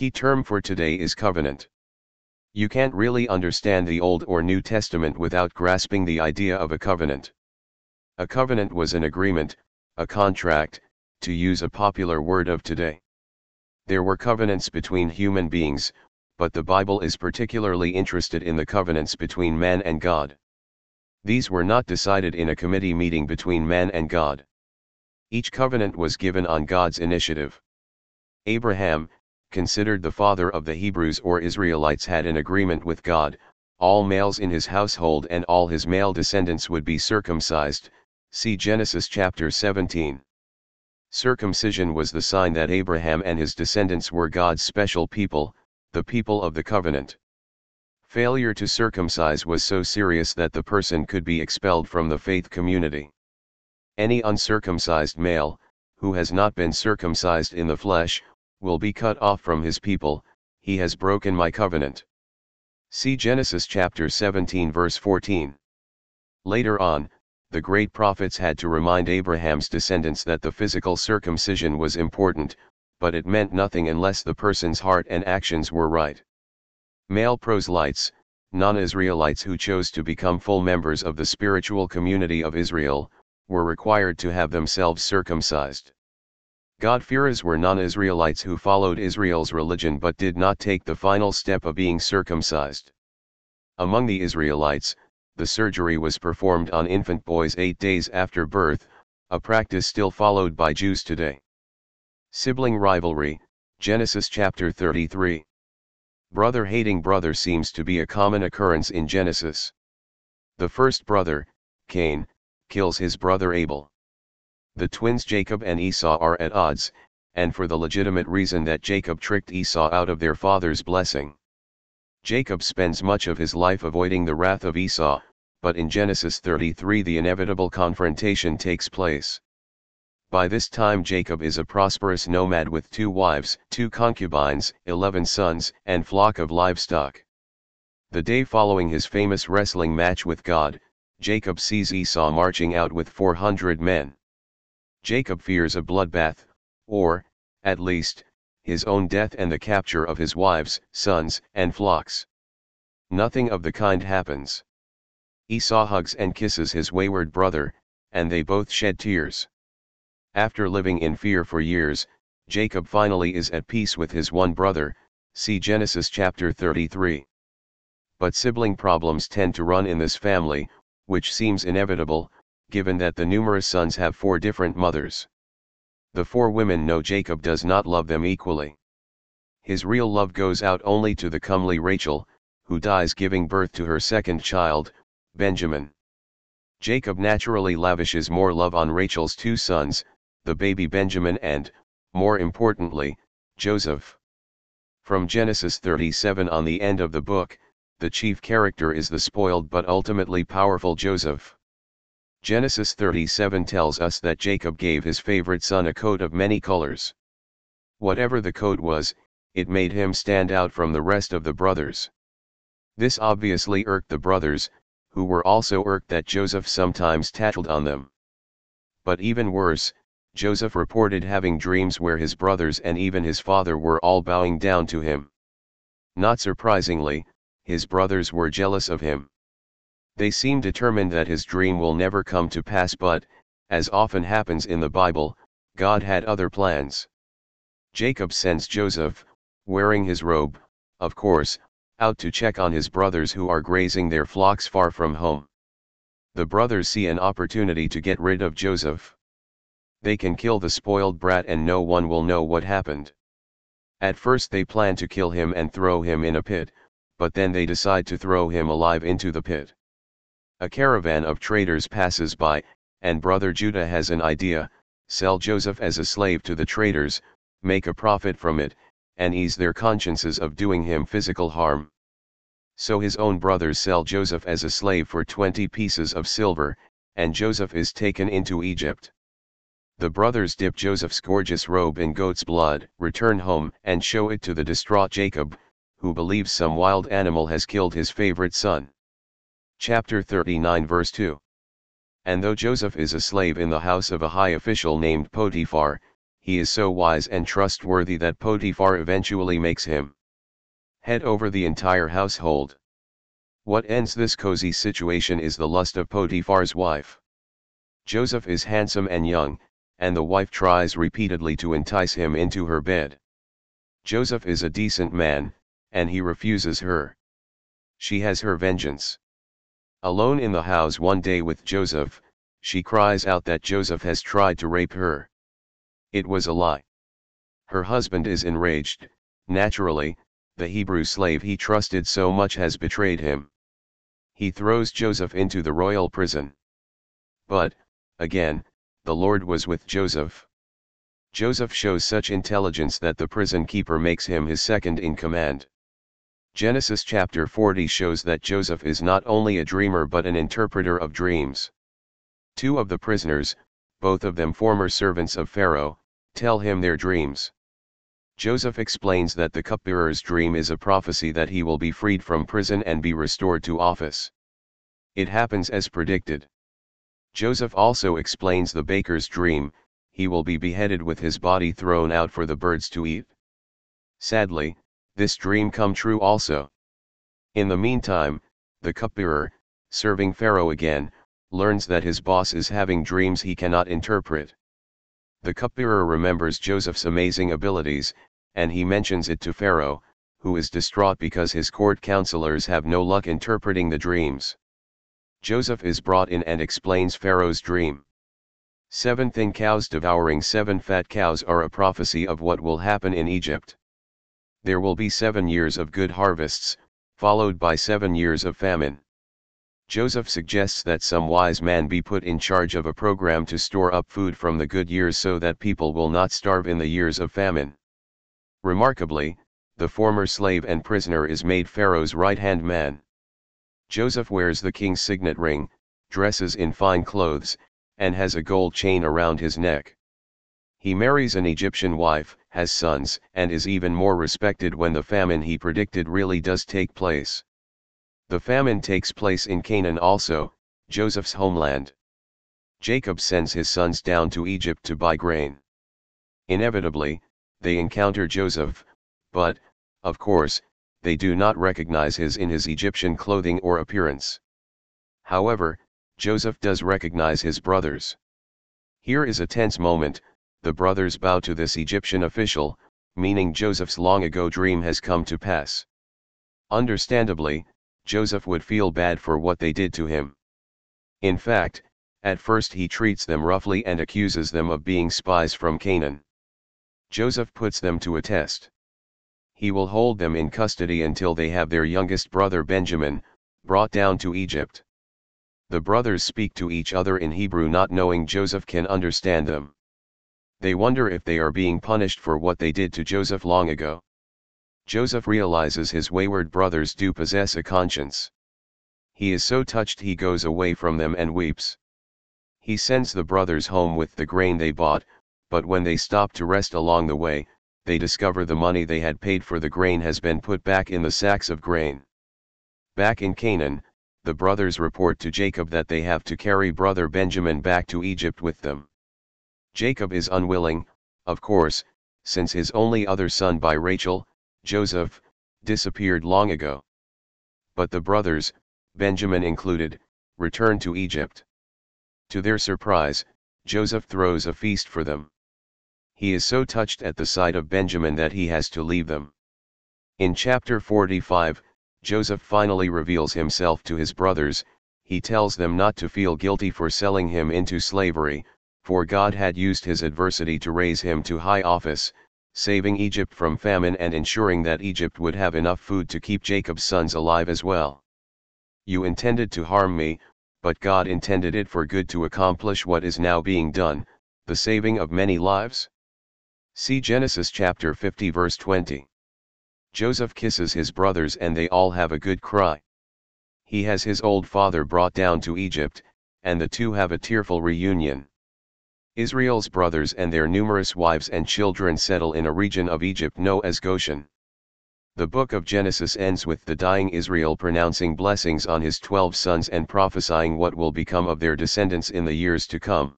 Key term for today is covenant. You can't really understand the Old or New Testament without grasping the idea of a covenant. A covenant was an agreement, a contract, to use a popular word of today. There were covenants between human beings, but the Bible is particularly interested in the covenants between man and God. These were not decided in a committee meeting between man and God. Each covenant was given on God's initiative. Abraham, considered the father of the Hebrews or Israelites, had an agreement with God: all males in his household and all his male descendants would be circumcised, see Genesis chapter 17. Circumcision was the sign that Abraham and his descendants were God's special people, the people of the covenant. Failure to circumcise was so serious that the person could be expelled from the faith community. Any uncircumcised male, who has not been circumcised in the flesh, will be cut off from his people. He has broken my covenant. See Genesis chapter 17 verse 14. Later on, the great prophets had to remind Abraham's descendants that the physical circumcision was important, but it meant nothing unless the person's heart and actions were right. Male proselytes, non-Israelites who chose to become full members of the spiritual community of Israel, were required to have themselves circumcised. God-fearers were non-Israelites who followed Israel's religion but did not take the final step of being circumcised. Among the Israelites, the surgery was performed on infant boys 8 days after birth, a practice still followed by Jews today. Sibling rivalry, Genesis chapter 33. Brother hating brother seems to be a common occurrence in Genesis. The first brother, Cain, kills his brother Abel. The twins Jacob and Esau are at odds, and for the legitimate reason that Jacob tricked Esau out of their father's blessing. Jacob spends much of his life avoiding the wrath of Esau, but in Genesis 33 the inevitable confrontation takes place. By this time Jacob is a prosperous nomad with 2 wives, 2 concubines, 11 sons, and flock of livestock. The day following his famous wrestling match with God, Jacob sees Esau marching out with 400 men. Jacob fears a bloodbath, or, at least, his own death and the capture of his wives, sons, and flocks. Nothing of the kind happens. Esau hugs and kisses his wayward brother, and they both shed tears. After living in fear for years, Jacob finally is at peace with his one brother, see Genesis chapter 33. But sibling problems tend to run in this family, which seems inevitable, given that the numerous sons have 4 different mothers. The 4 women know Jacob does not love them equally. His real love goes out only to the comely Rachel, who dies giving birth to her second child, Benjamin. Jacob naturally lavishes more love on Rachel's 2 sons, the baby Benjamin and, more importantly, Joseph. From Genesis 37 on the end of the book, the chief character is the spoiled but ultimately powerful Joseph. Genesis 37 tells us that Jacob gave his favorite son a coat of many colors. Whatever the coat was, it made him stand out from the rest of the brothers. This obviously irked the brothers, who were also irked that Joseph sometimes tattled on them. But even worse, Joseph reported having dreams where his brothers and even his father were all bowing down to him. Not surprisingly, his brothers were jealous of him. They seem determined that his dream will never come to pass, but, as often happens in the Bible, God had other plans. Jacob sends Joseph, wearing his robe, of course, out to check on his brothers who are grazing their flocks far from home. The brothers see an opportunity to get rid of Joseph. They can kill the spoiled brat and no one will know what happened. At first they plan to kill him and throw him in a pit, but then they decide to throw him alive into the pit. A caravan of traders passes by, and brother Judah has an idea: sell Joseph as a slave to the traders, make a profit from it, and ease their consciences of doing him physical harm. So his own brothers sell Joseph as a slave for 20 pieces of silver, and Joseph is taken into Egypt. The brothers dip Joseph's gorgeous robe in goat's blood, return home and show it to the distraught Jacob, who believes some wild animal has killed his favorite son. Chapter 39 verse 2. And though Joseph is a slave in the house of a high official named Potiphar, he is so wise and trustworthy that Potiphar eventually makes him head over the entire household. What ends this cozy situation is the lust of Potiphar's wife. Joseph is handsome and young, and the wife tries repeatedly to entice him into her bed. Joseph is a decent man, and he refuses her. She has her vengeance. Alone in the house one day with Joseph, she cries out that Joseph has tried to rape her. It was a lie. Her husband is enraged. Naturally, the Hebrew slave he trusted so much has betrayed him. He throws Joseph into the royal prison. But, again, the Lord was with Joseph. Joseph shows such intelligence that the prison keeper makes him his second in command. Genesis chapter 40 shows that Joseph is not only a dreamer but an interpreter of dreams. Two of the prisoners, both of them former servants of Pharaoh, tell him their dreams. Joseph explains that the cupbearer's dream is a prophecy that he will be freed from prison and be restored to office. It happens as predicted. Joseph also explains the baker's dream. He will be beheaded with his body thrown out for the birds to eat. Sadly, this dream come true also. In the meantime, the cupbearer, serving Pharaoh again, learns that his boss is having dreams he cannot interpret. The cupbearer remembers Joseph's amazing abilities, and he mentions it to Pharaoh, who is distraught because his court counselors have no luck interpreting the dreams. Joseph is brought in and explains Pharaoh's dream. 7 thin cows devouring 7 fat cows are a prophecy of what will happen in Egypt. There will be 7 years of good harvests, followed by 7 years of famine. Joseph suggests that some wise man be put in charge of a program to store up food from the good years so that people will not starve in the years of famine. Remarkably, the former slave and prisoner is made Pharaoh's right-hand man. Joseph wears the king's signet ring, dresses in fine clothes, and has a gold chain around his neck. He marries an Egyptian wife, has sons, and is even more respected when the famine he predicted really does take place. The famine takes place in Canaan also, Joseph's homeland. Jacob sends his sons down to Egypt to buy grain. Inevitably, they encounter Joseph, but, of course, they do not recognize his Egyptian clothing or appearance. However, Joseph does recognize his brothers. Here is a tense moment. The brothers bow to this Egyptian official, meaning Joseph's long-ago dream has come to pass. Understandably, Joseph would feel bad for what they did to him. In fact, at first he treats them roughly and accuses them of being spies from Canaan. Joseph puts them to a test. He will hold them in custody until they have their youngest brother Benjamin, brought down to Egypt. The brothers speak to each other in Hebrew, not knowing Joseph can understand them. They wonder if they are being punished for what they did to Joseph long ago. Joseph realizes his wayward brothers do possess a conscience. He is so touched he goes away from them and weeps. He sends the brothers home with the grain they bought, but when they stop to rest along the way, they discover the money they had paid for the grain has been put back in the sacks of grain. Back in Canaan, the brothers report to Jacob that they have to carry brother Benjamin back to Egypt with them. Jacob is unwilling, of course, since his only other son by Rachel, Joseph, disappeared long ago. But the brothers, Benjamin included, return to Egypt. To their surprise, Joseph throws a feast for them. He is so touched at the sight of Benjamin that he has to leave them. In chapter 45, Joseph finally reveals himself to his brothers. He tells them not to feel guilty for selling him into slavery, for God had used his adversity to raise him to high office, saving Egypt from famine and ensuring that Egypt would have enough food to keep Jacob's sons alive as well. You intended to harm me, but God intended it for good to accomplish what is now being done, the saving of many lives. See Genesis chapter 50 verse 20. Joseph kisses his brothers and they all have a good cry. He has his old father brought down to Egypt, and the two have a tearful reunion. Israel's brothers and their numerous wives and children settle in a region of Egypt known as Goshen. The book of Genesis ends with the dying Israel pronouncing blessings on his 12 sons and prophesying what will become of their descendants in the years to come.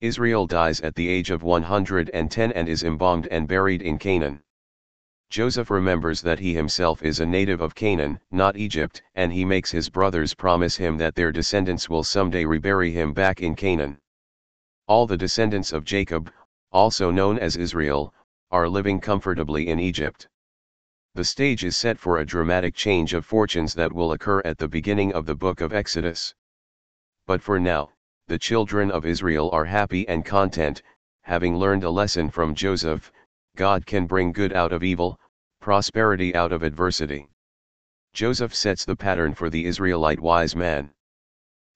Israel dies at the age of 110 and is embalmed and buried in Canaan. Joseph remembers that he himself is a native of Canaan, not Egypt, and he makes his brothers promise him that their descendants will someday rebury him back in Canaan. All the descendants of Jacob, also known as Israel, are living comfortably in Egypt. The stage is set for a dramatic change of fortunes that will occur at the beginning of the book of Exodus. But for now, the children of Israel are happy and content, having learned a lesson from Joseph: God can bring good out of evil, prosperity out of adversity. Joseph sets the pattern for the Israelite wise man.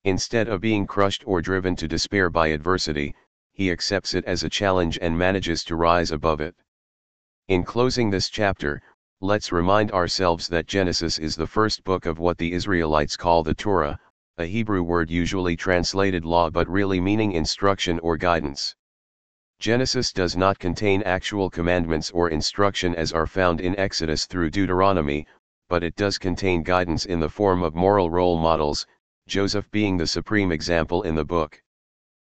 Instead of being crushed or driven to despair by adversity, he accepts it as a challenge and manages to rise above it. In closing this chapter, let's remind ourselves that Genesis is the first book of what the Israelites call the Torah, a Hebrew word usually translated law but really meaning instruction or guidance. Genesis does not contain actual commandments or instruction as are found in Exodus through Deuteronomy, but it does contain guidance in the form of moral role models, Joseph being the supreme example in the book.